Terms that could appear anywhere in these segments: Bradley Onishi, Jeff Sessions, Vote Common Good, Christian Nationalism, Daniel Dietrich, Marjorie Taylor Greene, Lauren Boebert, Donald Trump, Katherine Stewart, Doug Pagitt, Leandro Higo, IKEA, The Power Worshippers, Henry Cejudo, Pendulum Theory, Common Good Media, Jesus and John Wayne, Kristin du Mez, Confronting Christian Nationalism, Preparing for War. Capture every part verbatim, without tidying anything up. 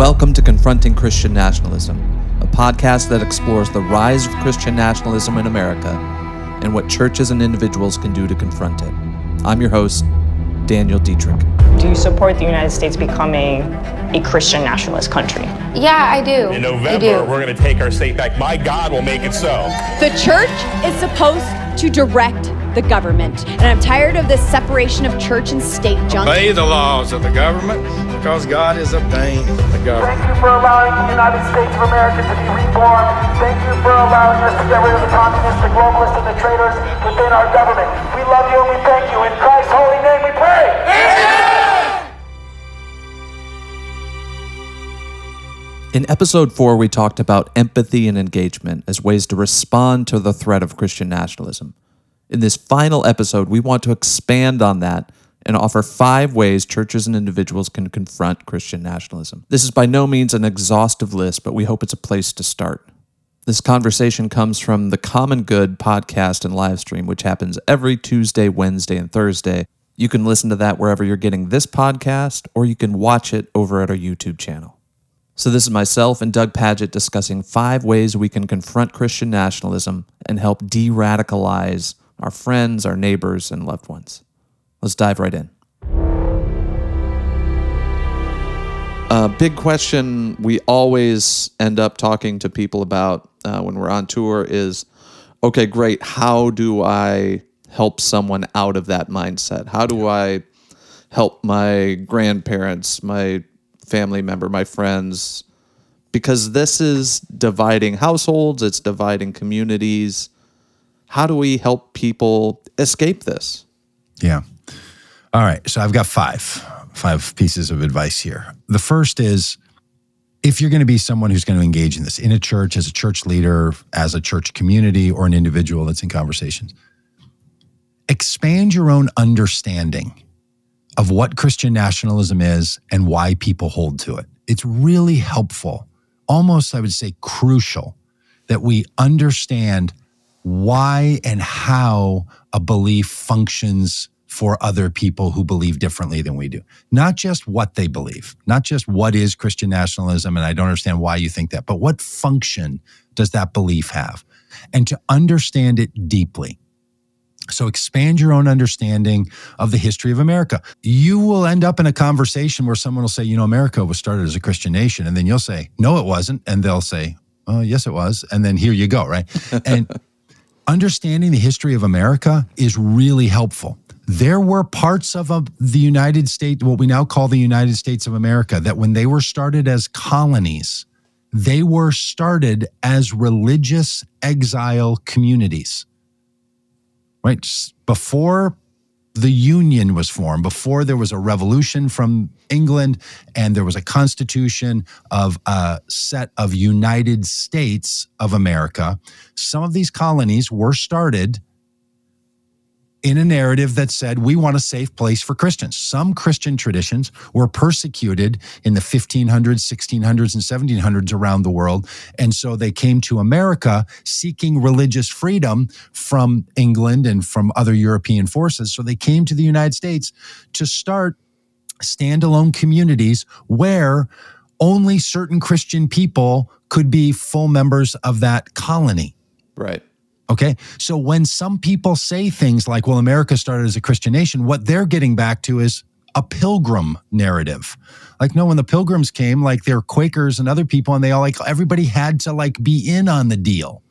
Welcome to Confronting Christian Nationalism, a podcast that explores the rise of Christian nationalism in America and what churches and individuals can do to confront it. I'm your host, Daniel Dietrich. Do you support the United States becoming a Christian nationalist country? Yeah, I do. In November, I do. We're going to take our state back. My God will make it so. The church is supposed to direct the government, and I'm tired of this separation of church and state junk. Obey the laws of the government, because God has ordained the government. Thank you for allowing the United States of America to be reborn. Thank you for allowing us to get rid of the communists, the globalists, and the traitors within our government. We love you and we thank you. In Christ's holy name we pray. Amen! In episode four, we talked about empathy and engagement as ways to respond to the threat of Christian nationalism. In this final episode, we want to expand on that and offer five ways churches and individuals can confront Christian nationalism. This is by no means an exhaustive list, but we hope it's a place to start. This conversation comes from the Common Good podcast and live stream, which happens every Tuesday, Wednesday, and Thursday. You can listen to that wherever you're getting this podcast, or you can watch it over at our YouTube channel. So this is myself and Doug Pagitt discussing five ways we can confront Christian nationalism and help de-radicalize our friends, our neighbors, and loved ones. Let's dive right in. A big question we always end up talking to people about uh, when we're on tour is, okay, great, how do I help someone out of that mindset? How do I help my grandparents, my family member, my friends? Because this is dividing households, it's dividing communities. How do we help people escape this? Yeah. All right. So I've got five, five pieces of advice here. The first is, if you're going to be someone who's going to engage in this in a church, as a church leader, as a church community, or an individual that's in conversations, expand your own understanding of what Christian nationalism is and why people hold to it. It's really helpful, almost, I would say, crucial, that we understand why and how a belief functions for other people who believe differently than we do. Not just what they believe, not just what is Christian nationalism, and I don't understand why you think that, but what function does that belief have? And to understand it deeply. So expand your own understanding of the history of America. You will end up in a conversation where someone will say, you know, America was started as a Christian nation. And then you'll say, no, it wasn't. And they'll say, oh, yes, it was. And then here you go, right? And understanding the history of America is really helpful. There were parts of the United States, what we now call the United States of America, that when they were started as colonies, they were started as religious exile communities, right? Before the Union was formed, before there was a revolution from England and there was a constitution of a set of United States of America, some of these colonies were started in a narrative that said, we want a safe place for Christians. Some Christian traditions were persecuted in the fifteen hundreds, sixteen hundreds, and seventeen hundreds around the world. And so they came to America seeking religious freedom from England and from other European forces. So they came to the United States to start standalone communities where only certain Christian people could be full members of that colony. Right. Okay, so when some people say things like, well, America started as a Christian nation, what they're getting back to is a pilgrim narrative. Like, no, when the pilgrims came, like they're Quakers and other people, and they all like, everybody had to like be in on the deal,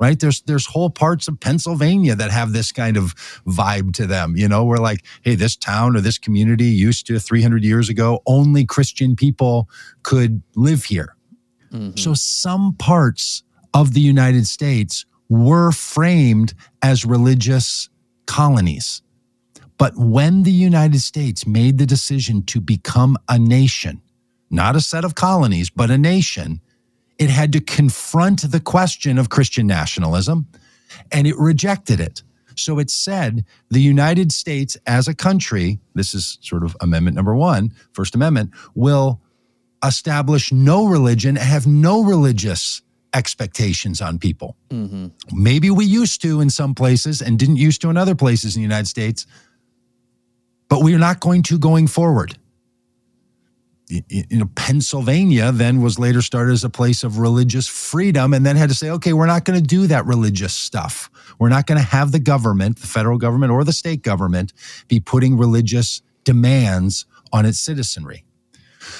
right? There's there's whole parts of Pennsylvania that have this kind of vibe to them, you know, where like, hey, this town or this community used to three hundred years ago, only Christian people could live here. Mm-hmm. So some parts of the United States were framed as religious colonies. But when the United States made the decision to become a nation, not a set of colonies, but a nation, it had to confront the question of Christian nationalism, and it rejected it. So it said the United States as a country, this is sort of amendment number one, First Amendment, will establish no religion, have no religious expectations on people. Mm-hmm. Maybe we used to in some places and didn't used to in other places in the United States, but we're not going to going forward. you know, Pennsylvania then was later started as a place of religious freedom, and then had to say, okay, we're not going to do that religious stuff. We're not going to have the government, the federal government or the state government, be putting religious demands on its citizenry.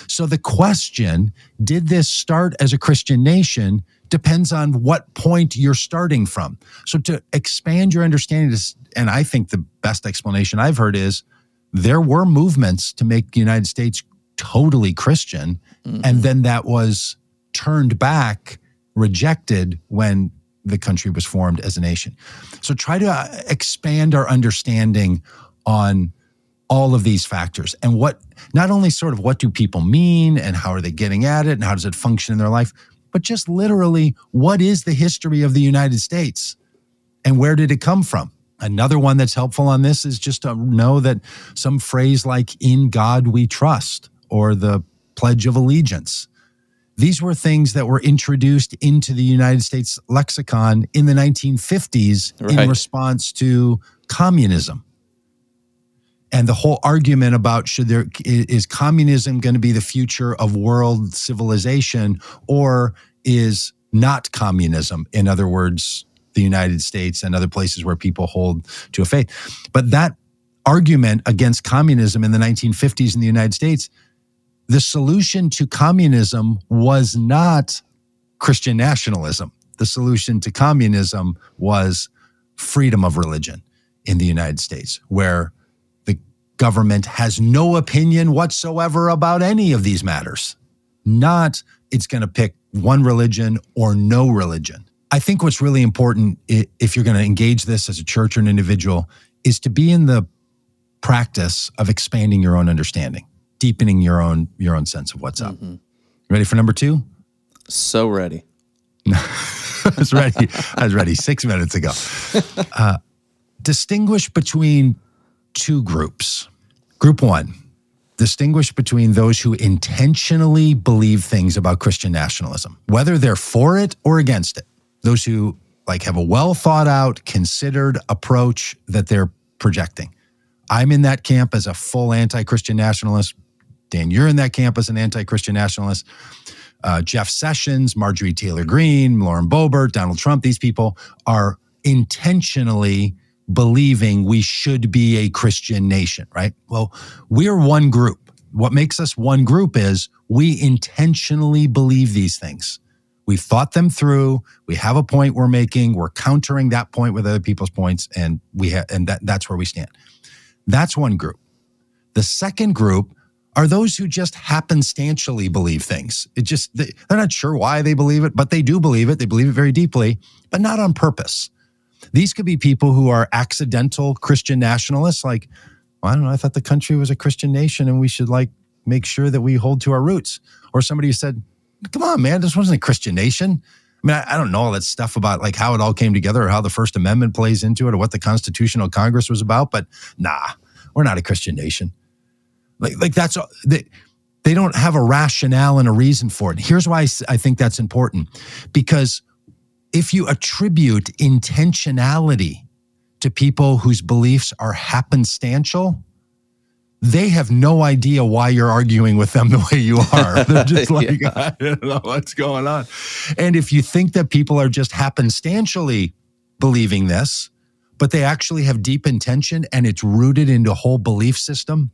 So the question, did this start as a Christian nation, depends on what point you're starting from. So to expand your understanding, and I think the best explanation I've heard is, there were movements to make the United States totally Christian, mm-hmm. and then that was turned back, rejected when the country was formed as a nation. So try to expand our understanding on all of these factors and what, not only sort of what do people mean and how are they getting at it and how does it function in their life, but just literally, what is the history of the United States and where did it come from? Another one that's helpful on this is just to know that some phrase like "in God we trust" or the Pledge of Allegiance, these were things that were introduced into the United States lexicon in the nineteen fifties right. in response to communism. And the whole argument about should there is communism going to be the future of world civilization, or is not communism, in other words, the United States and other places where people hold to a faith. But that argument against communism in the nineteen fifties in the United States, the solution to communism was not Christian nationalism. The solution to communism was freedom of religion in the United States, where government has no opinion whatsoever about any of these matters. Not it's going to pick one religion or no religion. I think what's really important, if you're going to engage this as a church or an individual, is to be in the practice of expanding your own understanding, deepening your own your own sense of what's mm-hmm. up. Ready for number two? So ready. I was ready. I was ready six minutes ago. Uh, distinguish between two groups. Group one, distinguish between those who intentionally believe things about Christian nationalism, whether they're for it or against it. Those who like have a well thought out, considered approach that they're projecting. I'm in that camp as a full anti-Christian nationalist. Dan, you're in that camp as an anti-Christian nationalist. Uh, Jeff Sessions, Marjorie Taylor Greene, Lauren Boebert, Donald Trump, these people are intentionally believing we should be a Christian nation, right? Well, we're one group. What makes us one group is we intentionally believe these things. We've thought them through. We have a point we're making. We're countering that point with other people's points, and we ha- and that, that's where we stand. That's one group. The second group are those who just happenstantially believe things. It just they, they're not sure why they believe it, but they do believe it. They believe it very deeply, but not on purpose. These could be people who are accidental Christian nationalists, like, well, I don't know, I thought the country was a Christian nation and we should like make sure that we hold to our roots. Or somebody who said, come on, man, this wasn't a Christian nation. I mean, I, I don't know all that stuff about like how it all came together or how the First Amendment plays into it or what the Constitutional Congress was about, but nah, we're not a Christian nation. Like, like that's, they, they don't have a rationale and a reason for it. Here's why I, I think that's important, because if you attribute intentionality to people whose beliefs are happenstantial, they have no idea why you're arguing with them the way you are. They're just like, yeah. I don't know what's going on. And if you think that people are just happenstantially believing this, but they actually have deep intention and it's rooted into a whole belief system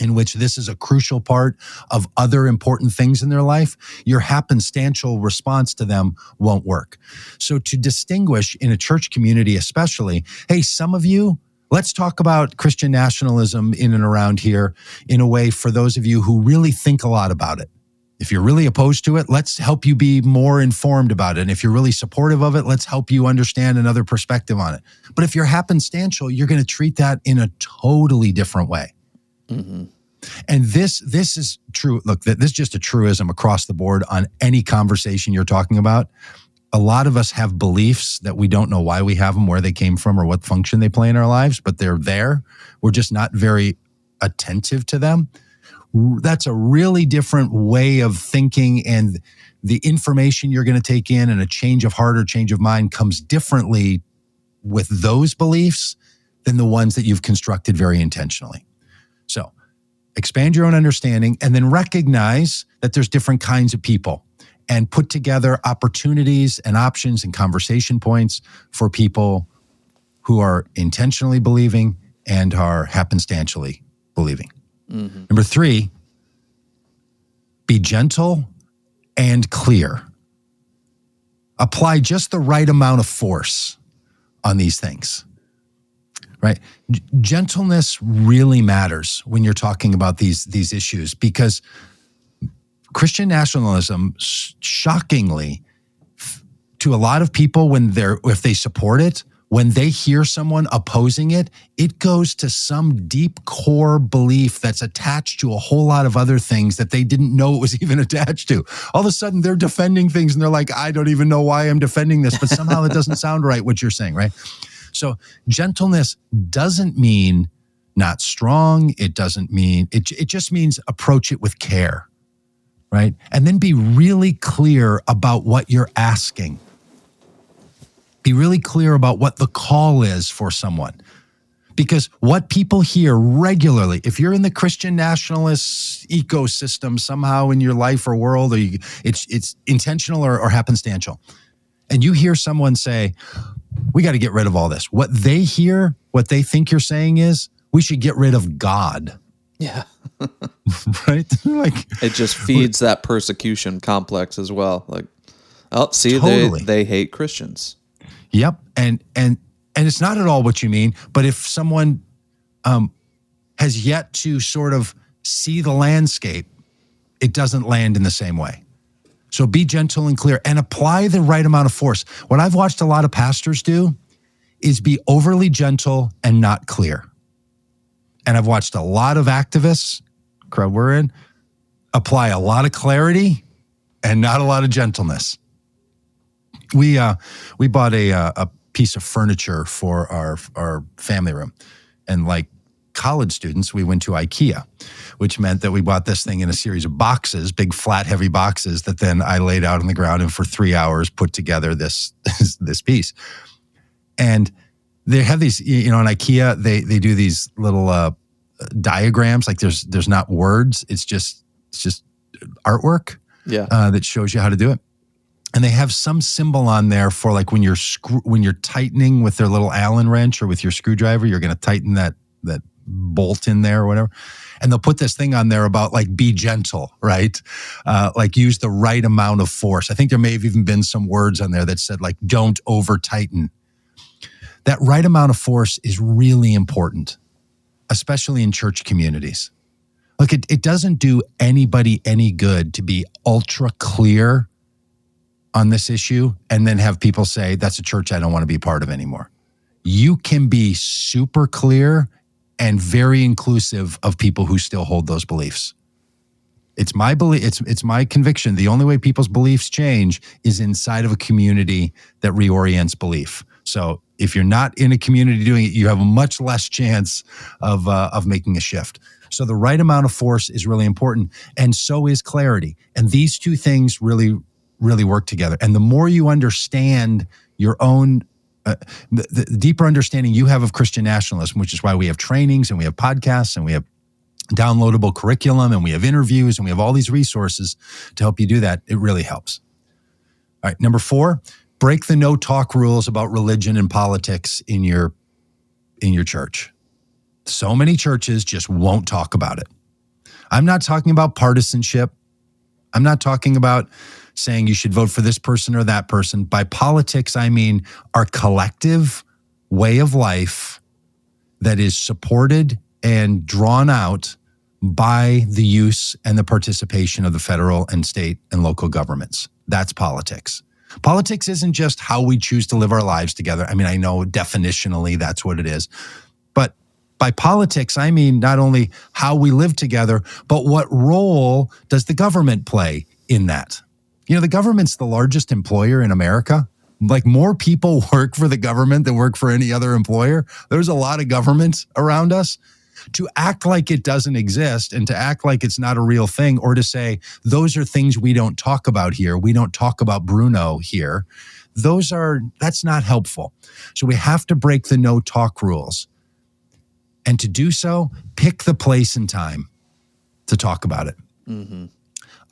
in which this is a crucial part of other important things in their life, your happenstantial response to them won't work. So to distinguish in a church community especially, hey, some of you, let's talk about Christian nationalism in and around here in a way for those of you who really think a lot about it. If you're really opposed to it, let's help you be more informed about it. And if you're really supportive of it, let's help you understand another perspective on it. But if you're happenstantial, you're going to treat that in a totally different way. Mm-hmm. And this this is true. Look, this is just a truism across the board on any conversation you're talking about. A lot of us have beliefs that we don't know why we have them, where they came from, or what function they play in our lives, but they're there. We're just not very attentive to them. That's a really different way of thinking, and the information you're going to take in and a change of heart or change of mind comes differently with those beliefs than the ones that you've constructed very intentionally. So expand your own understanding, and then recognize that there's different kinds of people and put together opportunities and options and conversation points for people who are intentionally believing and are happenstantially believing. Mm-hmm. Number three, be gentle and clear. Apply just the right amount of force on these things, right? G- gentleness really matters when you're talking about these, these issues, because Christian nationalism, shockingly, to a lot of people, when they're if they support it, when they hear someone opposing it, it goes to some deep core belief that's attached to a whole lot of other things that they didn't know it was even attached to. All of a sudden, they're defending things and they're like, I don't even know why I'm defending this, but somehow it doesn't sound right what you're saying, right? So gentleness doesn't mean not strong. It doesn't mean, it, it just means approach it with care, right? And then be really clear about what you're asking. Be really clear about what the call is for someone. Because what people hear regularly, if you're in the Christian nationalist ecosystem somehow in your life or world, or you, it's it's intentional or, or happenstantial, and you hear someone say, we got to get rid of all this. What they hear, what they think you're saying is, we should get rid of God. Yeah. Right? Like, it just feeds that persecution complex as well. Like, oh, see, totally. they, they hate Christians. Yep, and and and it's not at all what you mean, but if someone um, has yet to sort of see the landscape, it doesn't land in the same way. So be gentle and clear and apply the right amount of force. What I've watched a lot of pastors do is be overly gentle and not clear. And I've watched a lot of activists, crowd we're in, apply a lot of clarity and not a lot of gentleness. We uh, we bought a a piece of furniture for our our family room, and like college students, we went to IKEA, which meant that we bought this thing in a series of boxes, big flat, heavy boxes that then I laid out on the ground and for three hours put together this this, this piece. And they have these, you know, in IKEA they they do these little uh, diagrams. Like there's there's not words, it's just it's just artwork, yeah, uh, that shows you how to do it. And they have some symbol on there for like when you're screw, when you're tightening with their little Allen wrench or with your screwdriver, you're going to tighten that that bolt in there or whatever. And they'll put this thing on there about like be gentle, right? Uh, like use the right amount of force. I think there may have even been some words on there that said like don't over tighten. That right amount of force is really important, especially in church communities. Look, it, it doesn't do anybody any good to be ultra clear on this issue and then have people say, that's a church I don't want to be part of anymore. You can be super clear and very inclusive of people who still hold those beliefs. It's my belief, it's it's my conviction. The only way people's beliefs change is inside of a community that reorients belief. So if you're not in a community doing it, you have a much less chance of uh, of making a shift. So the right amount of force is really important, and so is clarity. And these two things really really work together. And the more you understand your own, uh, the, the deeper understanding you have of Christian nationalism, which is why we have trainings and we have podcasts and we have downloadable curriculum and we have interviews and we have all these resources to help you do that. It really helps. All right. Number four, break the no talk rules about religion and politics in your, in your church. So many churches just won't talk about it. I'm not talking about partisanship. I'm not talking about saying you should vote for this person or that person. By politics, I mean our collective way of life that is supported and drawn out by the use and the participation of the federal and state and local governments. That's politics. Politics isn't just how we choose to live our lives together. I mean, I know definitionally that's what it is. But by politics, I mean not only how we live together, but what role does the government play in that? You know, the government's the largest employer in America. Like more people work for the government than work for any other employer. There's a lot of governments around us. To act like it doesn't exist and to act like it's not a real thing, or to say, those are things we don't talk about here. We don't talk about Bruno here. Those are, that's not helpful. So we have to break the no talk rules. And to do so, pick the place and time. to talk about it. Mm-hmm.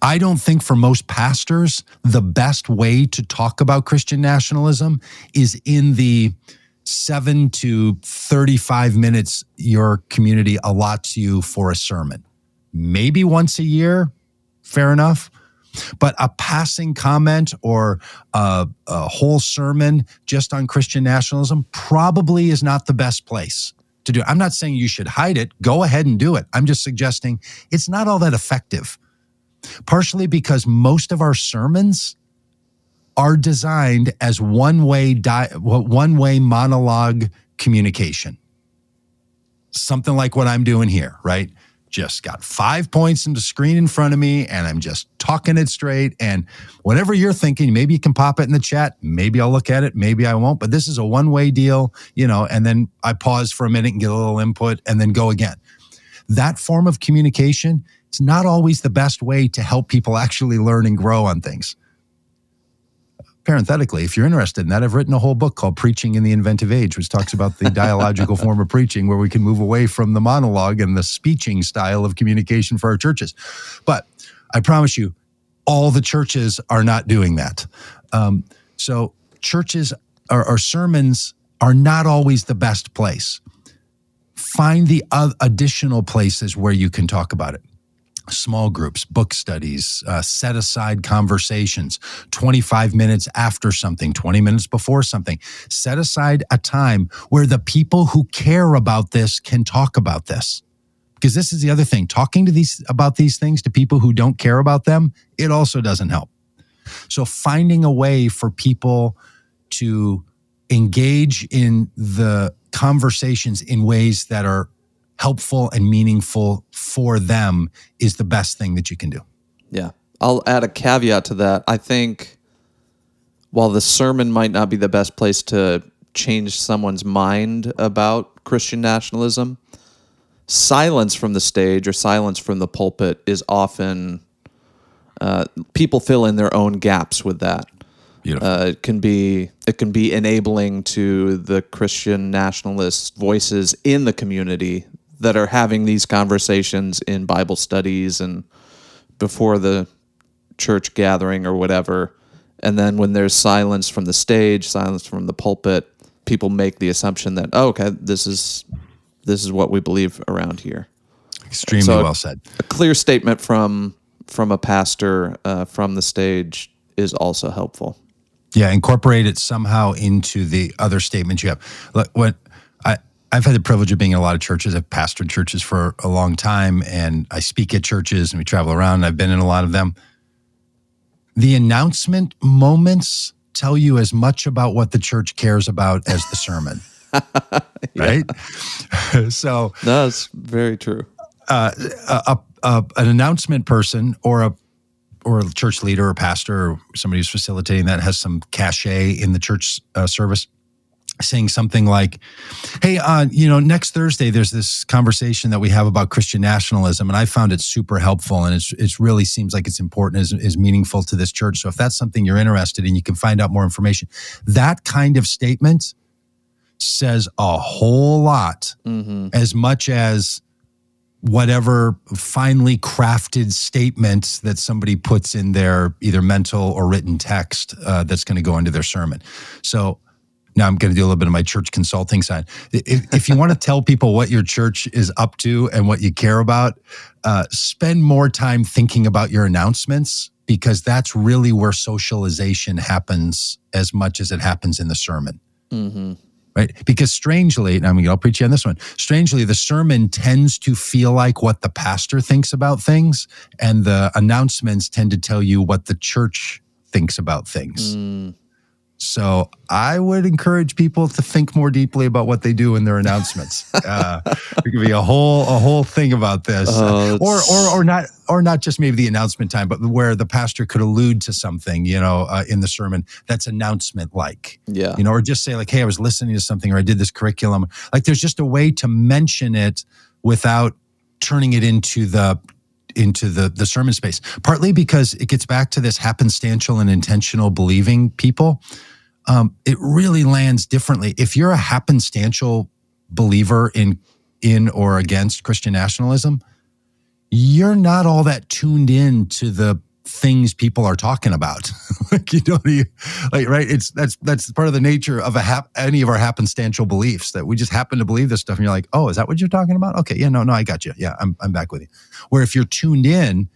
I don't think for most pastors, the best way to talk about Christian nationalism is in the seven to thirty-five minutes your community allots you for a sermon. Maybe once a year, fair enough. But a passing comment or a, a whole sermon just on Christian nationalism probably is not the best place to do it. I'm not saying you should hide it. Go ahead and do it. I'm just suggesting it's not all that effective. Partially because most of our sermons are designed as one-way di- one-way monologue communication. Something like what I'm doing here, right? Just got five points in the screen in front of me, and I'm just talking it straight. And whatever you're thinking, maybe you can pop it in the chat. Maybe I'll look at it. Maybe I won't. But this is a one-way deal, you know, and then I pause for a minute and get a little input and then go again. That form of communication, it's not always the best way to help people actually learn and grow on things. Parenthetically, if you're interested in that, I've written a whole book called Preaching in the Inventive Age, which talks about the dialogical form of preaching where we can move away from the monologue and the speeching style of communication for our churches. But I promise you, all the churches are not doing that. Um, so churches or, or sermons are not always the best place. Find the uh, additional places where you can talk about it. Small groups, book studies, uh, set-aside conversations, twenty-five minutes after something, twenty minutes before something. Set aside a time where the people who care about this can talk about this. Because this is the other thing. Talking to these about these things to people who don't care about them, it also doesn't help. So finding a way for people to engage in the conversations in ways that are helpful and meaningful for them is the best thing that you can do. Yeah. I'll add a caveat to that. I think while the sermon might not be the best place to change someone's mind about Christian nationalism, silence from the stage or silence from the pulpit is often, uh, people fill in their own gaps with that. Uh, it can be it can be enabling to the Christian nationalist voices in the community that are having these conversations in Bible studies and before the church gathering or whatever. And then when there's silence from the stage, silence from the pulpit, people make the assumption that, oh, okay, this is this is what we believe around here. Extremely so well said. A clear statement from from a pastor uh, from the stage is also helpful. Yeah, incorporate it somehow into the other statements you have. Look, what I, I've had the privilege of being in a lot of churches. I've pastored churches for a long time, and I speak at churches, and we travel around, and I've been in a lot of them. The announcement moments tell you as much about what the church cares about as the sermon, right? So no, that's very true. Uh, a, a, a, an announcement person or a or a church leader or pastor or somebody who's facilitating that has some cachet in the church uh, service, saying something like, hey, uh, you know, next Thursday, there's this conversation that we have about Christian nationalism, and I found it super helpful, and it's it's really seems like it's important, is, is meaningful to this church. So if that's something you're interested in, you can find out more information. That kind of statement says a whole lot, mm-hmm. as much as whatever finely crafted statements that somebody puts in their either mental or written text uh, that's going to go into their sermon. So now I'm going to do a little bit of my church consulting side. If, if you want to tell people what your church is up to and what you care about, uh, spend more time thinking about your announcements, because that's really where socialization happens as much as it happens in the sermon. Mm-hmm. Right? Because strangely, and I mean, I'll preach you on this one, strangely, the sermon tends to feel like what the pastor thinks about things, and the announcements tend to tell you what the church thinks about things. Mm. So I would encourage people to think more deeply about what they do in their announcements. uh, there could be a whole a whole thing about this, uh, or or or not or not just maybe the announcement time, but where the pastor could allude to something, you know, uh, in the sermon that's announcement like, yeah, you know, or just say like, hey, I was listening to something, or I did this curriculum. Like, there's just a way to mention it without turning it into the. into the, the sermon space, partly because it gets back to this happenstantial and intentional believing people. Um, it really lands differently. If you're a happenstantial believer in in or against Christian nationalism, you're not all that tuned in to the things people are talking about. Like, you don't even, like, right? It's that's that's part of the nature of a hap, any of our happenstantial beliefs, that we just happen to believe this stuff. And you're like, oh, is that what you're talking about? Okay, yeah, no, no, I got you. Yeah, I'm I'm back with you. Where if you're tuned in,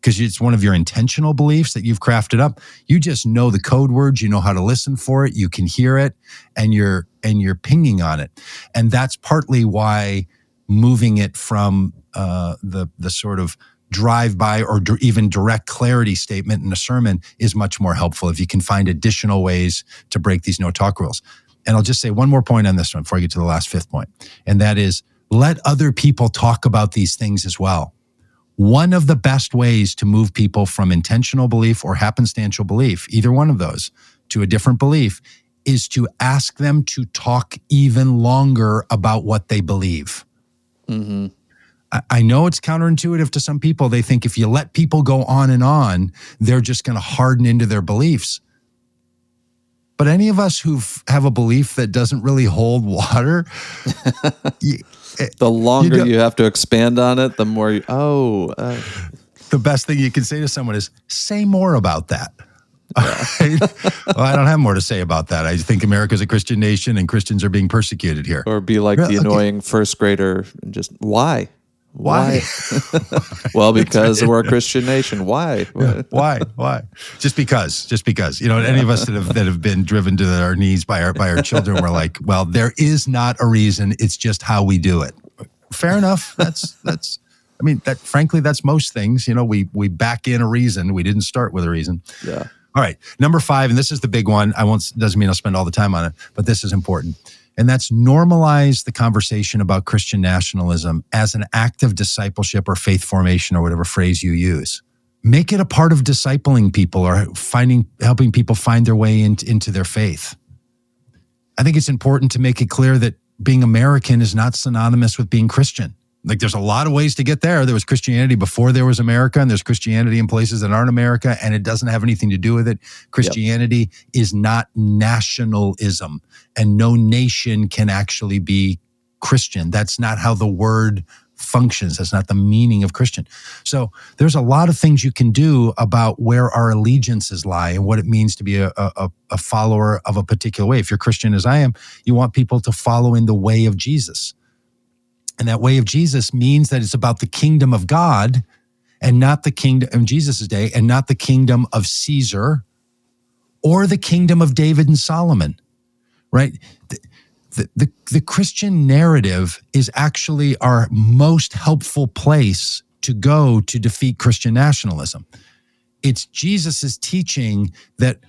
because it's one of your intentional beliefs that you've crafted up, you just know the code words, you know how to listen for it, you can hear it, and you're and you're pinging on it. And that's partly why moving it from uh, the the sort of drive-by or d- even direct clarity statement in a sermon is much more helpful if you can find additional ways to break these no-talk rules. And I'll just say one more point on this one before I get to the last fifth point, and that is let other people talk about these things as well. One of the best ways to move people from intentional belief or happenstantial belief, either one of those, to a different belief is to ask them to talk even longer about what they believe. Mm-hmm. I, I know it's counterintuitive to some people. They think if you let people go on and on, they're just going to harden into their beliefs. But any of us who have a belief that doesn't really hold water, you, the longer you, you have to expand on it, the more you, oh. Uh. The best thing you can say to someone is, say more about that. Right? Well, I don't have more to say about that. I think America's a Christian nation and Christians are being persecuted here. Or be like the annoying okay. first grader and just, why? Why? Why? Well, because we're a Christian nation. Why? Yeah. Why? Why? Just because. Just because. You know, any of us that have that have been driven to our knees by our by our children, we're like, well, there is not a reason. It's just how we do it. Fair enough. That's that's. I mean, that frankly, that's most things. You know, we we back in a reason. We didn't start with a reason. Yeah. All right. Number five, and this is the big one. I won't. Doesn't mean I'll spend all the time on it, but this is important. And that's normalize the conversation about Christian nationalism as an act of discipleship or faith formation or whatever phrase you use. Make it a part of discipling people or finding, helping people find their way in, into their faith. I think it's important to make it clear that being American is not synonymous with being Christian. Like, there's a lot of ways to get there. There was Christianity before there was America, and there's Christianity in places that aren't America, and it doesn't have anything to do with it. Christianity yep. is not nationalism, and no nation can actually be Christian. That's not how the word functions. That's not the meaning of Christian. So there's a lot of things you can do about where our allegiances lie and what it means to be a, a, a follower of a particular way. If you're Christian, as I am, you want people to follow in the way of Jesus. And that way of Jesus means that it's about the kingdom of God and not the kingdom of Jesus' day and not the kingdom of Caesar or the kingdom of David and Solomon, right? The, the, the, the Christian narrative is actually our most helpful place to go to defeat Christian nationalism. It's Jesus' teaching that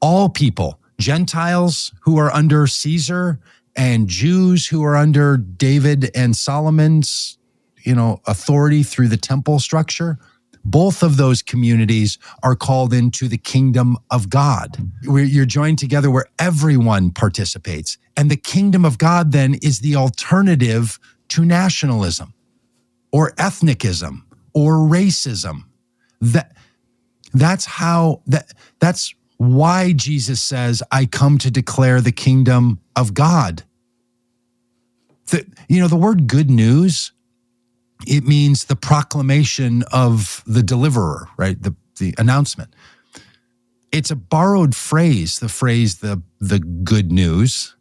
all people, Gentiles who are under Caesar, and Jews who are under David and Solomon's, you know, authority through the temple structure, both of those communities are called into the kingdom of God, where you're joined together where everyone participates. And the kingdom of God then is the alternative to nationalism or ethnicism or racism. That, that's how, that, that's why Jesus says, I come to declare the kingdom of God. The, you know, the word good news, it means the proclamation of the deliverer, right? The, the announcement. It's a borrowed phrase, the phrase, the, the good news,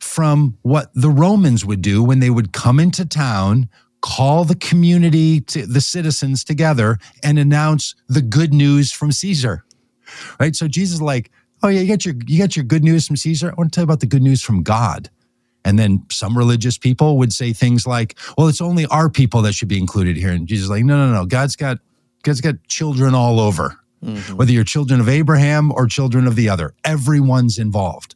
from what the Romans would do when they would come into town, call the community, to, the citizens together, and announce the good news from Caesar, right? So Jesus is like, oh yeah, you got your you got your good news from Caesar. I want to tell you about the good news from God. And then some religious people would say things like, well, it's only our people that should be included here. And Jesus is like, no, no, no. God's got God's got children all over. Mm-hmm. Whether you're children of Abraham or children of the other, everyone's involved.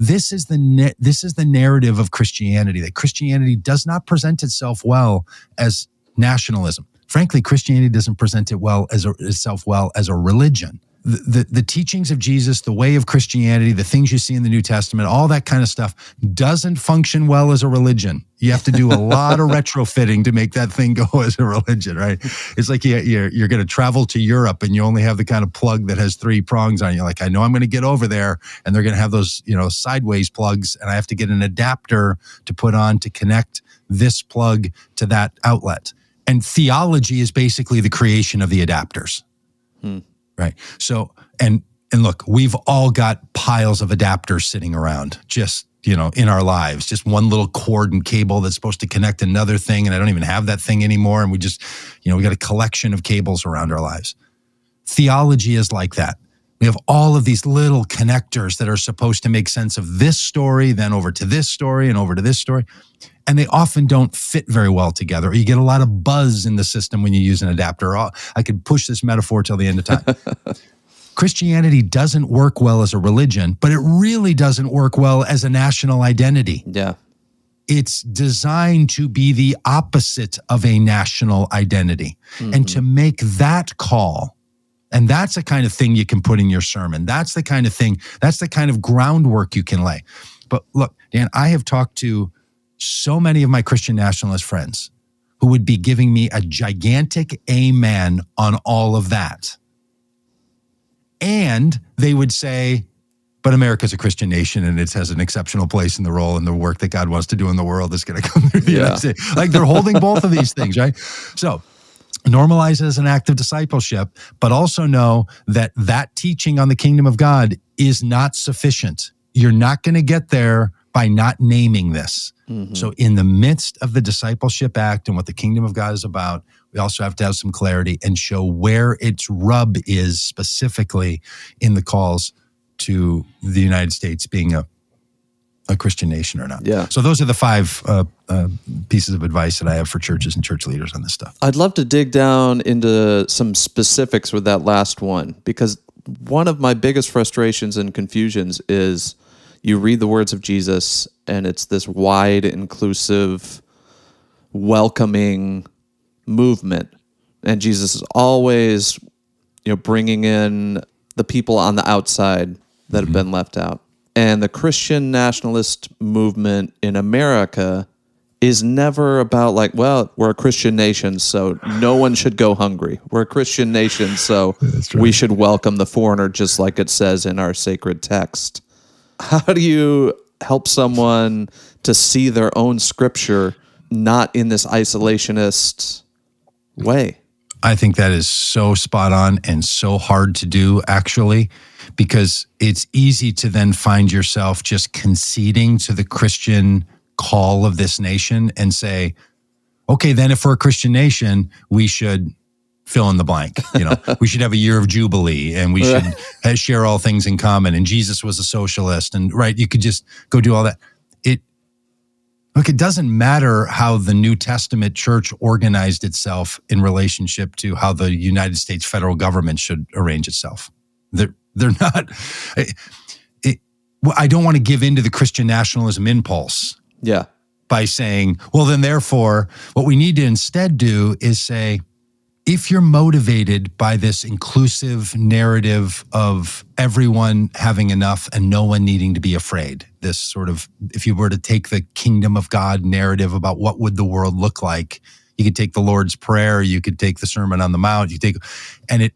This is the this is the narrative of Christianity, that Christianity does not present itself well as nationalism. Frankly, Christianity doesn't present it well as a, itself well as a religion. The, the, the teachings of Jesus, the way of Christianity, the things you see in the New Testament, all that kind of stuff doesn't function well as a religion. You have to do a lot of retrofitting to make that thing go as a religion, right? It's like you, you're, you're going to travel to Europe and you only have the kind of plug that has three prongs on it. You're like, I know I'm going to get over there and they're going to have those, you know, sideways plugs, and I have to get an adapter to put on to connect this plug to that outlet. And theology is basically the creation of the adapters, hmm. right? So, and and look, we've all got piles of adapters sitting around, just, you know, in our lives, just one little cord and cable that's supposed to connect another thing, and I don't even have that thing anymore, and we just, you know, we got a collection of cables around our lives. Theology is like that. We have all of these little connectors that are supposed to make sense of this story, then over to this story, and over to this story. And they often don't fit very well together. Or you get a lot of buzz in the system when you use an adapter. Oh, I could push this metaphor till the end of time. Christianity doesn't work well as a religion, but it really doesn't work well as a national identity. Yeah. It's designed to be the opposite of a national identity. Mm-hmm. And to make that call, and that's the kind of thing you can put in your sermon. That's the kind of thing, that's the kind of groundwork you can lay. But look, Dan, I have talked to so many of my Christian nationalist friends who would be giving me a gigantic amen on all of that. And they would say, but America's a Christian nation and it has an exceptional place in the role and the work that God wants to do in the world is going to come through the yeah. United States. Like they're holding both of these things, right? So normalize it as an act of discipleship, but also know that that teaching on the kingdom of God is not sufficient. You're not going to get there by not naming this. Mm-hmm. So in the midst of the discipleship act and what the kingdom of God is about, we also have to have some clarity and show where its rub is specifically in the calls to the United States being a, a Christian nation or not. Yeah. So those are the five uh, uh, pieces of advice that I have for churches and church leaders on this stuff. I'd love to dig down into some specifics with that last one, because one of my biggest frustrations and confusions is you read the words of Jesus, and it's this wide, inclusive, welcoming movement. And Jesus is always, you know, bringing in the people on the outside that mm-hmm. have been left out. And the Christian nationalist movement in America is never about like, well, we're a Christian nation, so no one should go hungry. We're a Christian nation, so right. we should welcome the foreigner, just like it says in our sacred text. How do you help someone to see their own scripture not in this isolationist way? I think that is so spot on and so hard to do, actually, because it's easy to then find yourself just conceding to the Christian call of this nation and say, okay, then if we're a Christian nation, we should fill in the blank. You know, we should have a year of Jubilee and we should ha- share all things in common. And Jesus was a socialist and right. You could just go do all that. It, look, it doesn't matter how the New Testament church organized itself in relationship to how the United States federal government should arrange itself. They're, they're not, it, it, I don't want to give in to the Christian nationalism impulse. Yeah. By saying, well, then therefore what we need to instead do is say, if you're motivated by this inclusive narrative of everyone having enough and no one needing to be afraid, this sort of, if you were to take the kingdom of God narrative about what would the world look like, you could take the Lord's Prayer, you could take the Sermon on the Mount, you take, and it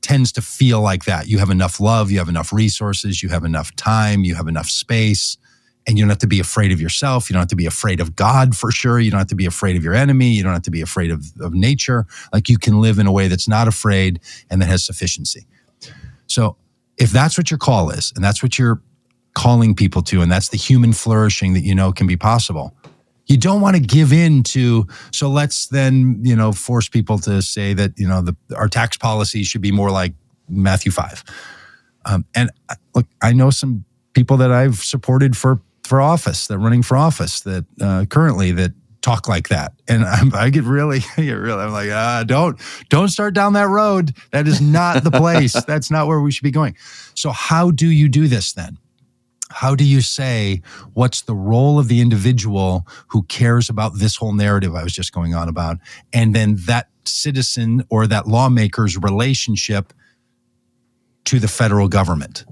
tends to feel like that. You have enough love, you have enough resources, you have enough time, you have enough space, and you don't have to be afraid of yourself. You don't have to be afraid of God for sure. You don't have to be afraid of your enemy. You don't have to be afraid of, of nature. Like you can live in a way that's not afraid and that has sufficiency. So if that's what your call is and that's what you're calling people to and that's the human flourishing that you know can be possible, you don't want to give in to, so let's then, you know, force people to say that, you know, the, our tax policy should be more like Matthew five. Um, and look, I know some people that I've supported for for office, they're running for office that uh, currently that talk like that. And I'm, I get really, I get really, I'm like, ah, don't, don't start down that road. That is not the place. That's not where we should be going. So how do you do this then? How do you say what's the role of the individual who cares about this whole narrative I was just going on about? And then that citizen or that lawmaker's relationship to the federal government.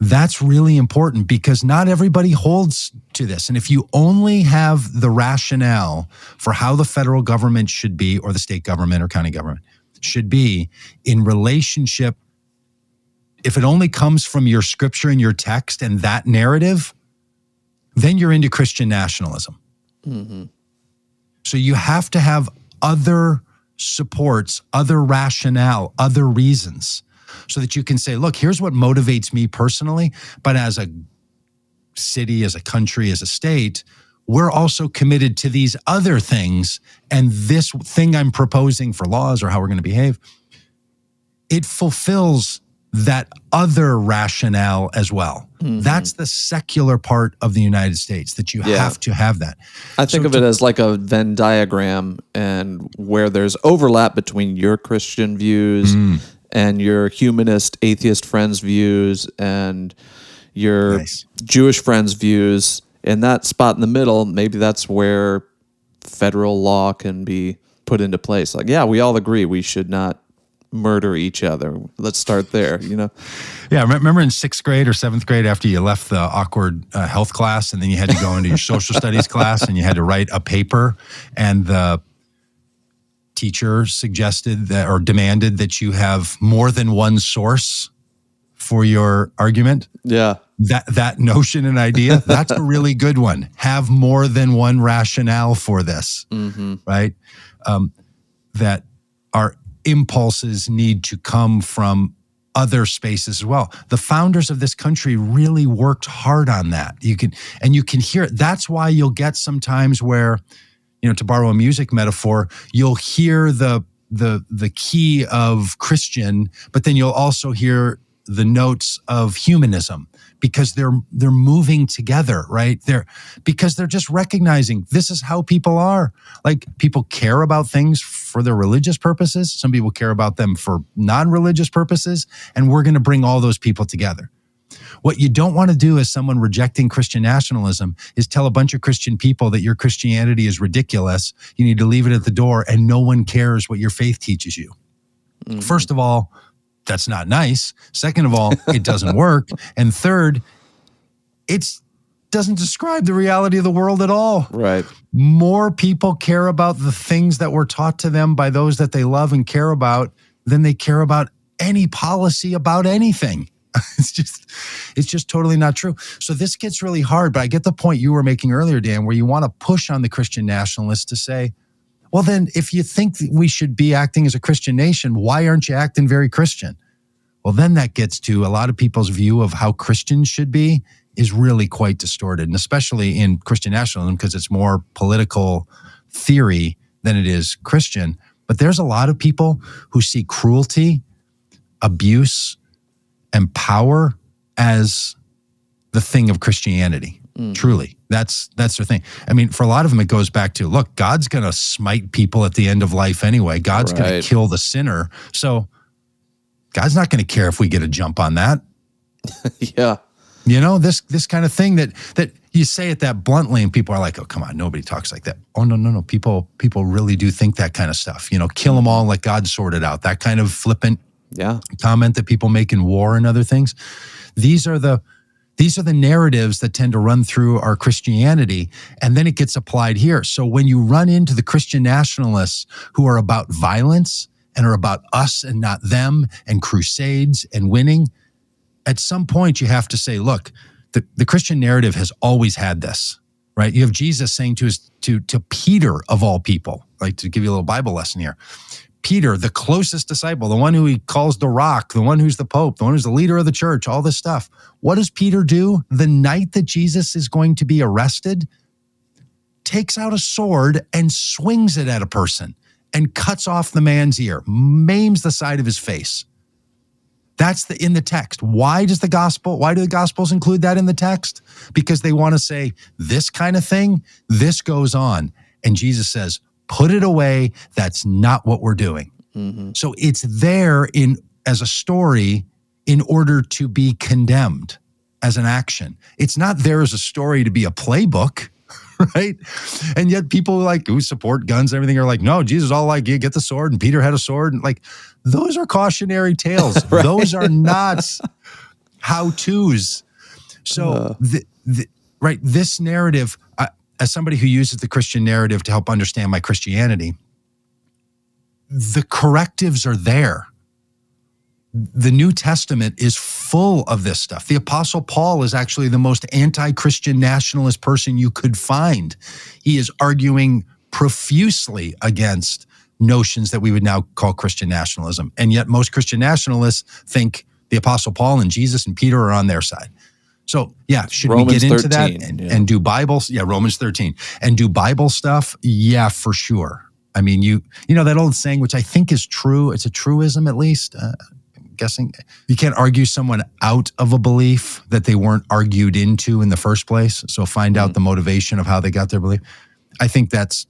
That's really important because not everybody holds to this. And if you only have the rationale for how the federal government should be or the state government or county government should be in relationship, if it only comes from your scripture and your text and that narrative, then you're into Christian nationalism. Mm-hmm. So you have to have other supports, other rationale, other reasons, so that you can say, look, here's what motivates me personally, but as a city, as a country, as a state, we're also committed to these other things, and this thing I'm proposing for laws or how we're going to behave, it fulfills that other rationale as well. Mm-hmm. That's the secular part of the United States, that you yeah. have to have that. I think so of to, it as like a Venn diagram, and where there's overlap between your Christian views mm. and your humanist atheist friends' views and your nice. Jewish friends' views. In that spot in the middle, maybe that's where federal law can be put into place. Like, yeah, we all agree we should not murder each other. Let's start there, you know? Yeah, remember in sixth grade or seventh grade after you left the awkward uh, health class, and then you had to go into your social studies class and you had to write a paper, and the teacher suggested that or demanded that you have more than one source for your argument? Yeah. That that notion and idea, that's a really good one. Have more than one rationale for this, mm-hmm. right? Um, that our impulses need to come from other spaces as well. The founders of this country really worked hard on that. You can and you can hear it. That's why you'll get sometimes where, you know, to borrow a music metaphor, you'll hear the the the key of Christian, but then you'll also hear the notes of humanism, because they're they're moving together, right? They're because they're just recognizing this is how people are. Like, people care about things for their religious purposes. Some people care about them for non-religious purposes, and we're going to bring all those people together. What you don't want to do as someone rejecting Christian nationalism is tell a bunch of Christian people that your Christianity is ridiculous, you need to leave it at the door, and no one cares what your faith teaches you. Mm-hmm. First of all, that's not nice. Second of all, it doesn't work. And third, it doesn't describe the reality of the world at all. Right. More people care about the things that were taught to them by those that they love and care about than they care about any policy about anything. It's just, it's just totally not true. So this gets really hard, but I get the point you were making earlier, Dan, where you want to push on the Christian nationalists to say, well, then, if you think that we should be acting as a Christian nation, why aren't you acting very Christian? Well, then that gets to a lot of people's view of how Christians should be is really quite distorted, and especially in Christian nationalism, because it's more political theory than it is Christian. But there's a lot of people who see cruelty, abuse, and power as the thing of Christianity, mm. truly. That's that's their thing. I mean, for a lot of them, it goes back to, look, God's going to smite people at the end of life anyway. God's right. going to kill the sinner. So God's not going to care if we get a jump on that. yeah. You know, this this kind of thing that that you say it that bluntly, and people are like, oh, come on, nobody talks like that. Oh, no, no, no. People people really do think that kind of stuff. You know, kill them all and let God sort it out. That kind of flippant yeah. comment that people make in war and other things. These are the... These are the narratives that tend to run through our Christianity, and then it gets applied here. So when you run into the Christian nationalists who are about violence and are about us and not them and crusades and winning, at some point you have to say, look, the, the Christian narrative has always had this, right? You have Jesus saying to his to to Peter, of all people, like, to give you a little Bible lesson here, Peter, the closest disciple, the one who he calls the rock, the one who's the pope, the one who's the leader of the church, all this stuff. What does Peter do the night that Jesus is going to be arrested? Takes out a sword and swings it at a person and cuts off the man's ear, maims the side of his face. That's the in the text. Why does the gospel, why do the gospels include that in the text? Because they want to say, this kind of thing, this goes on. And Jesus says, put it away. That's not what we're doing. Mm-hmm. So it's there in as a story in order to be condemned as an action. It's not there as a story to be a playbook, right? And yet people like who support guns and everything are like, no, Jesus all like, you get the sword, and Peter had a sword. And like, those are cautionary tales. right? Those are not how-tos. So, uh. the, the, right, this narrative... I, As somebody who uses the Christian narrative to help understand my Christianity, the correctives are there. The New Testament is full of this stuff. The Apostle Paul is actually the most anti-Christian nationalist person you could find. He is arguing profusely against notions that we would now call Christian nationalism. And yet most Christian nationalists think the Apostle Paul and Jesus and Peter are on their side. So yeah, should Romans we get into thirteen, that and, yeah. and do Bible? Yeah, Romans thirteen. And do Bible stuff? Yeah, for sure. I mean, you you know that old saying, which I think is true. It's a truism at least. Uh, I'm guessing you can't argue someone out of a belief that they weren't argued into in the first place. So find out mm-hmm. the motivation of how they got their belief. I think that's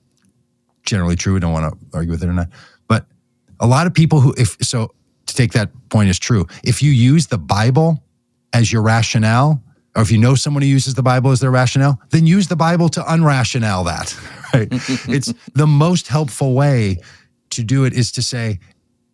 generally true. We don't want to argue with it or not. But a lot of people who, if so to take that point as true, if you use the Bible as your rationale, or if you know someone who uses the Bible as their rationale, then use the Bible to unrationale that, right? It's the most helpful way to do it is to say,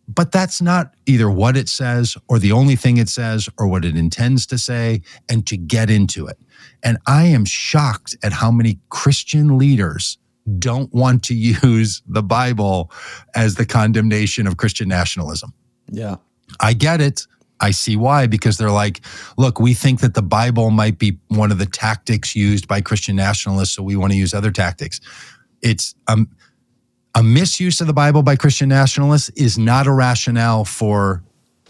but that's not either what it says or the only thing it says or what it intends to say, and to get into it. And I am shocked at how many Christian leaders don't want to use the Bible as the condemnation of Christian nationalism. Yeah. I get it. I see why, because they're like, look, we think that the Bible might be one of the tactics used by Christian nationalists, so we want to use other tactics. It's um, a misuse of the Bible by Christian nationalists is not a rationale for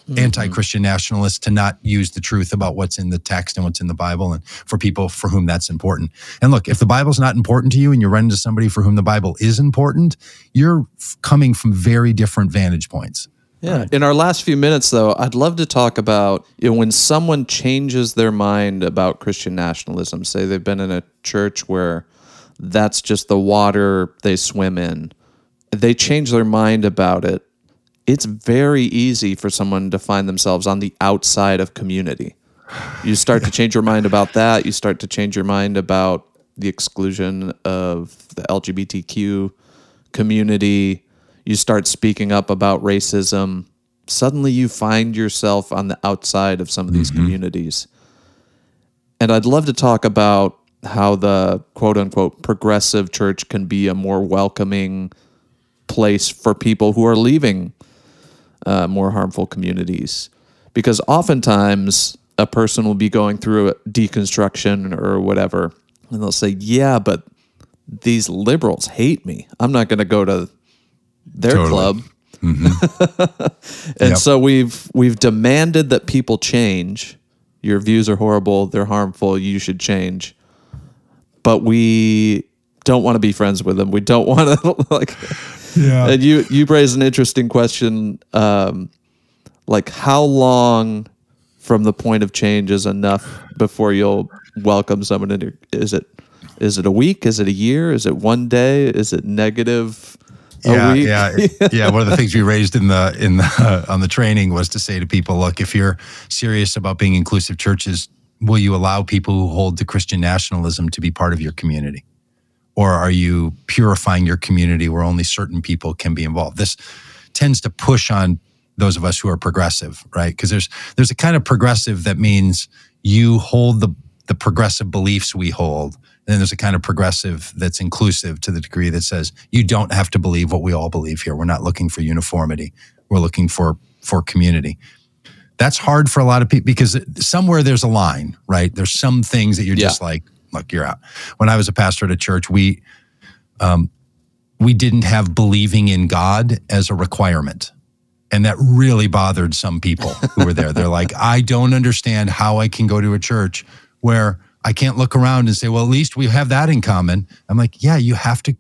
mm-hmm. anti-Christian nationalists to not use the truth about what's in the text and what's in the Bible, and for people for whom that's important. And look, if the Bible's not important to you and you run into somebody for whom the Bible is important, you're coming from very different vantage points. Yeah. In our last few minutes, though, I'd love to talk about, you know, when someone changes their mind about Christian nationalism, say they've been in a church where that's just the water they swim in, they change their mind about it. It's very easy for someone to find themselves on the outside of community. You start to change your mind about that. You start to change your mind about the exclusion of the L G B T Q community. You start speaking up about racism, suddenly you find yourself on the outside of some of these mm-hmm. communities. And I'd love to talk about how the quote-unquote progressive church can be a more welcoming place for people who are leaving uh, more harmful communities. Because oftentimes a person will be going through a deconstruction or whatever, and they'll say, yeah, but these liberals hate me. I'm not going to go to their totally. Club. Mm-hmm. and yep. so we've we've demanded that people change. Your views are horrible, they're harmful, you should change. But we don't want to be friends with them. We don't want to like yeah. And you you raise an interesting question, um like how long from the point of change is enough before you'll welcome someone into is it is it a week? Is it a year? Is it one day? Is it negative? Yeah, yeah, yeah. One of the things we raised in the in the, uh, on the training was to say to people, look, if you're serious about being inclusive churches, will you allow people who hold to Christian nationalism to be part of your community, or are you purifying your community where only certain people can be involved? This tends to push on those of us who are progressive, right? Because there's there's a kind of progressive that means you hold the the progressive beliefs we hold. And then there's a kind of progressive that's inclusive to the degree that says, you don't have to believe what we all believe here. We're not looking for uniformity. We're looking for for community. That's hard for a lot of people because somewhere there's a line, right? There's some things that you're yeah. just like, look, you're out. When I was a pastor at a church, we um, we didn't have believing in God as a requirement. And that really bothered some people who were there. They're like, I don't understand how I can go to a church where I can't look around and say, well, at least we have that in common. I'm like, yeah, you have to,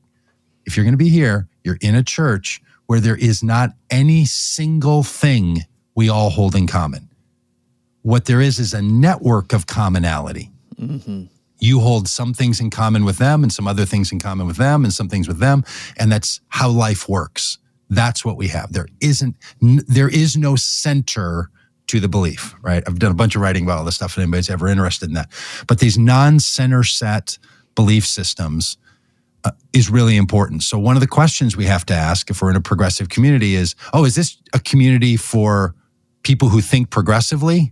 if you're going to be here, you're in a church where there is not any single thing we all hold in common. What there is is a network of commonality. Mm-hmm. You hold some things in common with them and some other things in common with them and some things with them. And that's how life works. That's what we have. There isn't, there is no center to the belief, right? I've done a bunch of writing about all this stuff, and anybody's ever interested in that. But these non-center set belief systems uh, is really important. So one of the questions we have to ask if we're in a progressive community is, oh, is this a community for people who think progressively?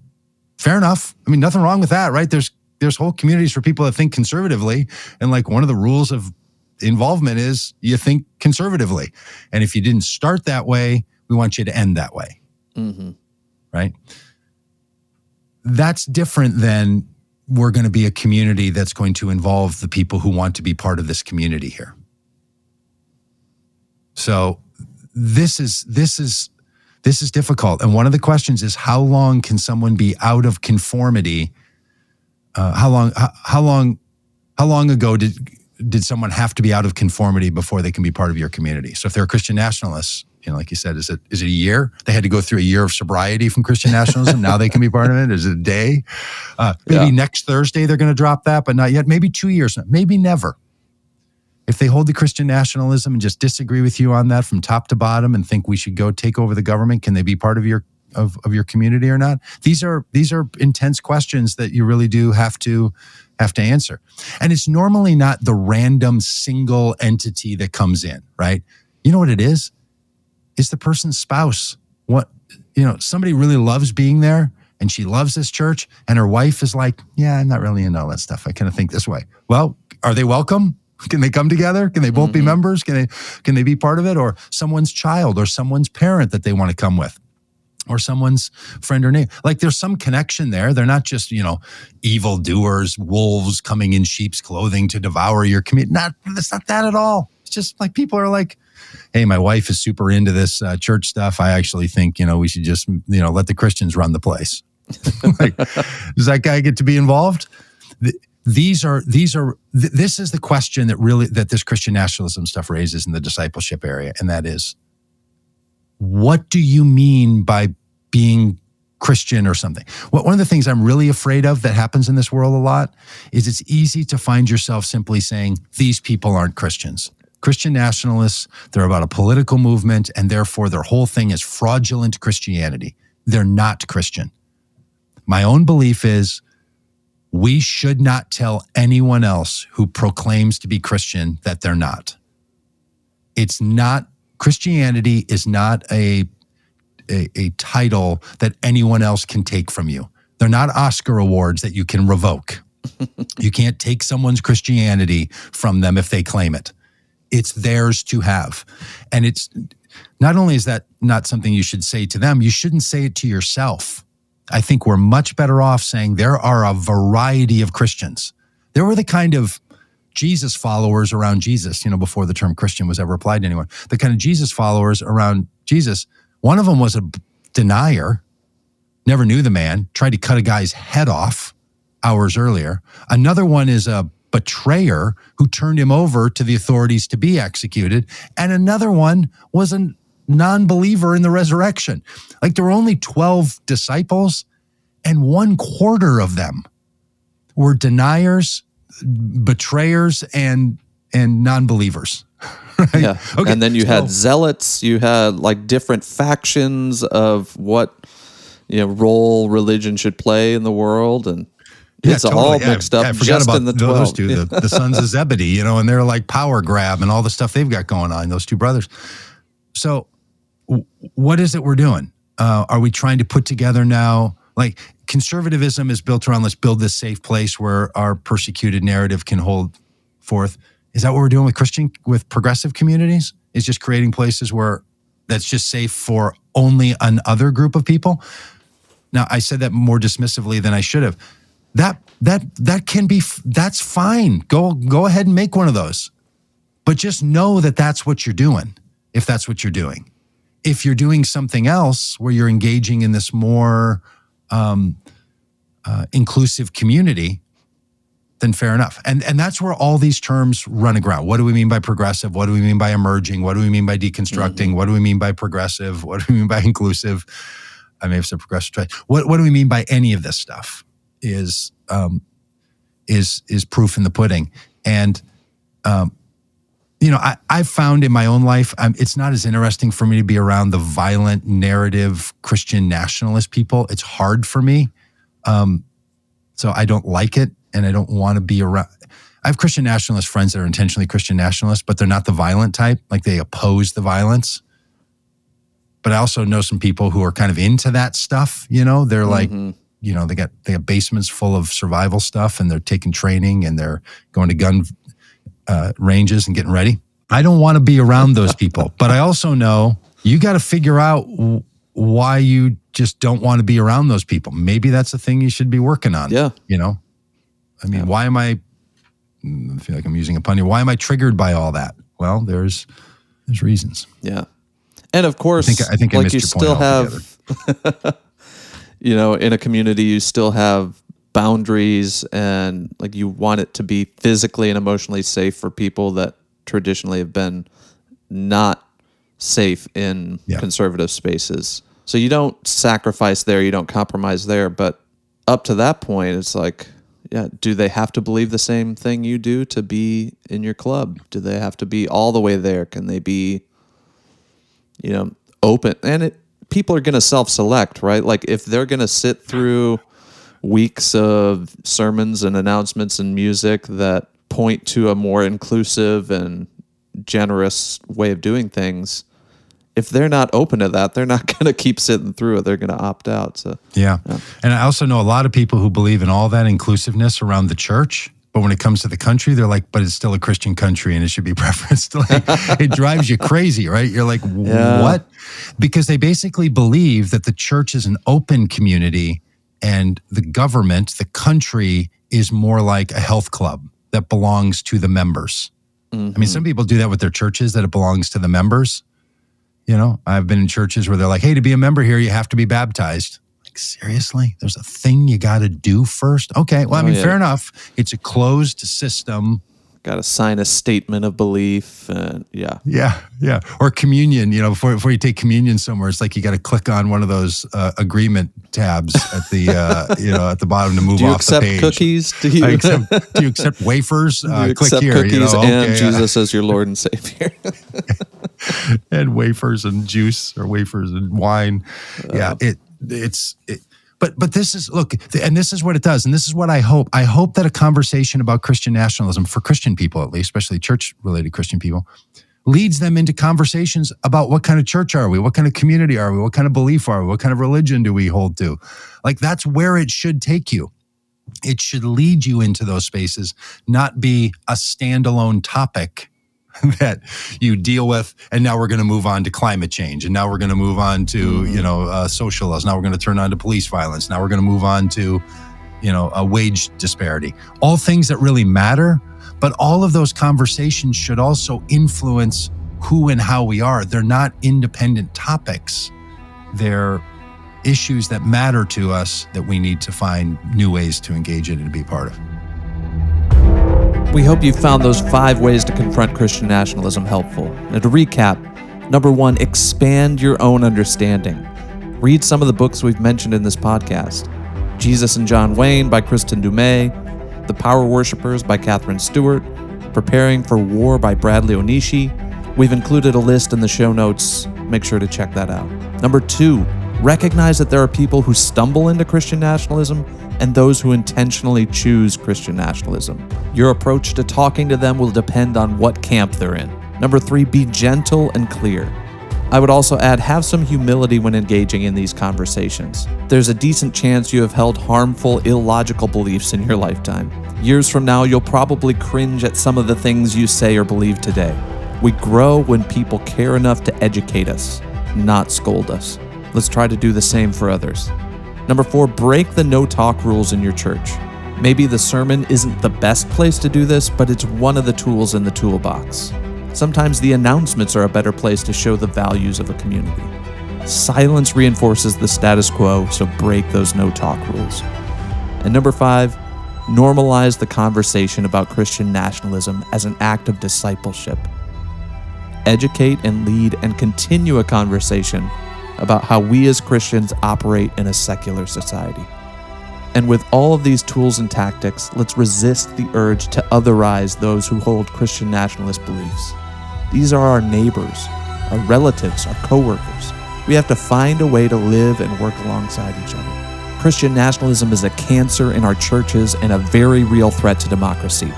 Fair enough. I mean, nothing wrong with that, right? There's there's whole communities for people that think conservatively. And like one of the rules of involvement is you think conservatively. And if you didn't start that way, we want you to end that way. Mm-hmm. Right? That's different than we're going to be a community that's going to involve the people who want to be part of this community here. So this is this is this is difficult. And one of the questions is, how long can someone be out of conformity? Uh, how long? How, how long? How long ago did did someone have to be out of conformity before they can be part of your community? So if they're a Christian nationalist, you know, like you said, is it is it a year? They had to go through a year of sobriety from Christian nationalism. Now they can be part of it. Is it a day? Uh, maybe yeah. next Thursday they're going to drop that, but not yet. Maybe two years. Maybe never. If they hold to Christian nationalism and just disagree with you on that from top to bottom and think we should go take over the government, can they be part of your of, of your community or not? These are these are intense questions that you really do have to have to answer. And it's normally not the random single entity that comes in, right? You know what it is? It's the person's spouse. What, you know, somebody really loves being there and she loves this church, and her wife is like, yeah, I'm not really into all that stuff. I kind of think this way. Well, are they welcome? Can they come together? Can they both mm-hmm. be members? Can they can they be part of it? Or someone's child or someone's parent that they want to come with, or someone's friend or neighbor. Like, there's some connection there. They're not just, you know, evil doers, wolves coming in sheep's clothing to devour your community. Not, it's not that at all. It's just like people are like, hey, my wife is super into this uh, church stuff. I actually think, you know, we should just, you know, let the Christians run the place. Like, does that guy get to be involved? The, These are these are th- this is the question that really that this Christian nationalism stuff raises in the discipleship area, and that is, what do you mean by being Christian or something? Well, one of the things I'm really afraid of that happens in this world a lot is it's easy to find yourself simply saying these people aren't Christians. Christian nationalists, they're about a political movement, and therefore their whole thing is fraudulent Christianity. They're not Christian. My own belief is, we should not tell anyone else who proclaims to be Christian that they're not. It's not, Christianity is not a, a, a title that anyone else can take from you. They're not Oscar awards that you can revoke. You can't take someone's Christianity from them if they claim it. It's theirs to have. And it's, not only is that not something you should say to them, you shouldn't say it to yourself. I think we're much better off saying there are a variety of Christians. There were the kind of Jesus followers around Jesus, you know, before the term Christian was ever applied to anyone, the kind of Jesus followers around Jesus. One of them was a denier, never knew the man, tried to cut a guy's head off hours earlier. Another one is a betrayer who turned him over to the authorities to be executed. And another one was an non-believer in the resurrection. Like, there were only twelve disciples, and one quarter of them were deniers, betrayers, and and non-believers. Right? Yeah. Okay. And then you so, had zealots, you had like different factions of what, you know, role religion should play in the world, and Yeah, it's totally. all mixed yeah, up. I forgot just about in the twelve. Those two, the, the sons of Zebedee, you know, and they're like power grab and all the stuff they've got going on, those two brothers. So what is it we're doing? Uh, are we trying to put together now, like, conservatism is built around, let's build this safe place where our persecuted narrative can hold forth. Is that what we're doing with Christian, with progressive communities? Is just creating places where that's just safe for only another group of people? Now, I said that more dismissively than I should have. That that that can be, that's fine. Go go ahead and make one of those. But just know that that's what you're doing. If that's what you're doing. If you're doing something else where you're engaging in this more um, uh, inclusive community, then fair enough. And and that's where all these terms run aground. What do we mean by progressive? What do we mean by emerging? What do we mean by deconstructing? Mm-hmm. What do we mean by progressive? What do we mean by inclusive? I may have said progressive twice. What what do we mean by any of this stuff is um, is is proof in the pudding. And um, You know, I, I've found in my own life, I'm, it's not as interesting for me to be around the violent narrative Christian nationalist people. It's hard for me. Um, so I don't like it, and I don't want to be around. I have Christian nationalist friends that are intentionally Christian nationalists, but they're not the violent type. Like, they oppose the violence. But I also know some people who are kind of into that stuff. You know, they're mm-hmm. like, you know, they got they have basements full of survival stuff, and they're taking training, and they're going to gun Uh, ranges and getting ready. I don't want to be around those people, but I also know you got to figure out w- why you just don't want to be around those people. Maybe that's a thing you should be working on. Yeah. You know, I mean, yeah. why am I, I feel like I'm using a pun here. Why am I triggered by all that? Well, there's There's reasons. Yeah. And of course, I think, I think I like you still have, you know, in a community, you still have boundaries, and like you want it to be physically and emotionally safe for people that traditionally have been not safe in yeah. conservative spaces. So you don't sacrifice there, you don't compromise there. But up to that point, it's like, yeah, do they have to believe the same thing you do to be in your club? Do they have to be all the way there? Can they be, you know, open? And it, people are going to self-select, right? Like if they're going to sit through weeks of sermons and announcements and music that point to a more inclusive and generous way of doing things, if they're not open to that, they're not going to keep sitting through it. They're going to opt out. So yeah. yeah. And I also know a lot of people who believe in all that inclusiveness around the church, but when it comes to the country, they're like, but it's still a Christian country and it should be preferenced. Like, it drives you crazy, right? You're like, yeah. what? Because they basically believe that the church is an open community and the government, the country, is more like a health club that belongs to the members. Mm-hmm. I mean, some people do that with their churches, that it belongs to the members. You know, I've been in churches where they're like, hey, to be a member here, you have to be baptized. Like, seriously? There's a thing you got to do first? Okay, well, I mean, oh, yeah. fair enough. It's a closed system. Got to sign a statement of belief. Uh, yeah. Yeah, yeah. Or communion, you know, before before you take communion somewhere, it's like you got to click on one of those uh, agreement tabs at the, uh, you know, at the bottom to move off the page. Cookies? Do you accept cookies? Do you accept wafers? Do uh, you click accept here, cookies you know, and okay, Jesus uh, as your Lord and Savior? And wafers and juice or wafers and wine. Yeah, it it's, it, but but this is, look, and this is what it does. And this is what I hope. I hope that a conversation about Christian nationalism, for Christian people at least, especially church-related Christian people, leads them into conversations about what kind of church are we? What kind of community are we? What kind of belief are we? What kind of religion do we hold to? Like, that's where it should take you. It should lead you into those spaces, not be a standalone topic that you deal with, and now we're going to move on to climate change, and now we're going to move on to, mm-hmm. you know, uh, social laws, now we're going to turn on to police violence, now we're going to move on to, you know, a wage disparity. All things that really matter, but all of those conversations should also influence who and how we are. They're not independent topics. They're issues that matter to us that we need to find new ways to engage in and be part of. We hope you found those five ways to confront Christian nationalism helpful. And to recap, number one, expand your own understanding. Read some of the books we've mentioned in this podcast. Jesus and John Wayne by Kristin du Mez, The Power Worshippers by Katherine Stewart, Preparing for War by Bradley Onishi. We've included a list in the show notes. Make sure to check that out. Number two, recognize that there are people who stumble into Christian nationalism and those who intentionally choose Christian nationalism. Your approach to talking to them will depend on what camp they're in. Number three, be gentle and clear. I would also add, have some humility when engaging in these conversations. There's a decent chance you have held harmful, illogical beliefs in your lifetime. Years from now, you'll probably cringe at some of the things you say or believe today. We grow when people care enough to educate us, not scold us. Let's try to do the same for others. Number four, break the no-talk rules in your church. Maybe the sermon isn't the best place to do this, but it's one of the tools in the toolbox. Sometimes the announcements are a better place to show the values of a community. Silence reinforces the status quo, so break those no-talk rules. And number five, normalize the conversation about Christian nationalism as an act of discipleship. Educate and lead and continue a conversation about how we as Christians operate in a secular society. And with all of these tools and tactics, let's resist the urge to otherize those who hold Christian nationalist beliefs. These are our neighbors, our relatives, our coworkers. We have to find a way to live and work alongside each other. Christian nationalism is a cancer in our churches and a very real threat to democracy.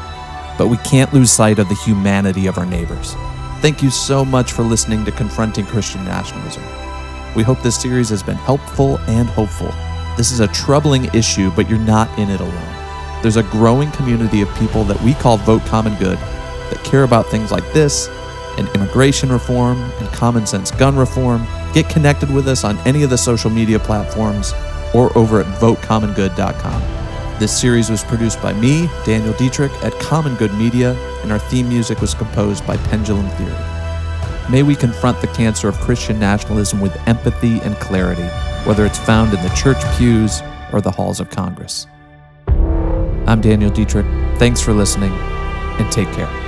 But we can't lose sight of the humanity of our neighbors. Thank you so much for listening to Confronting Christian Nationalism. We hope this series has been helpful and hopeful. This is a troubling issue, but you're not in it alone. There's a growing community of people that we call Vote Common Good that care about things like this and immigration reform and common sense gun reform. Get connected with us on any of the social media platforms or over at vote common good dot com. This series was produced by me, Daniel Dietrich, at Common Good Media, and our theme music was composed by Pendulum Theory. May we confront the cancer of Christian nationalism with empathy and clarity, whether it's found in the church pews or the halls of Congress. I'm Daniel Dietrich. Thanks for listening, and take care.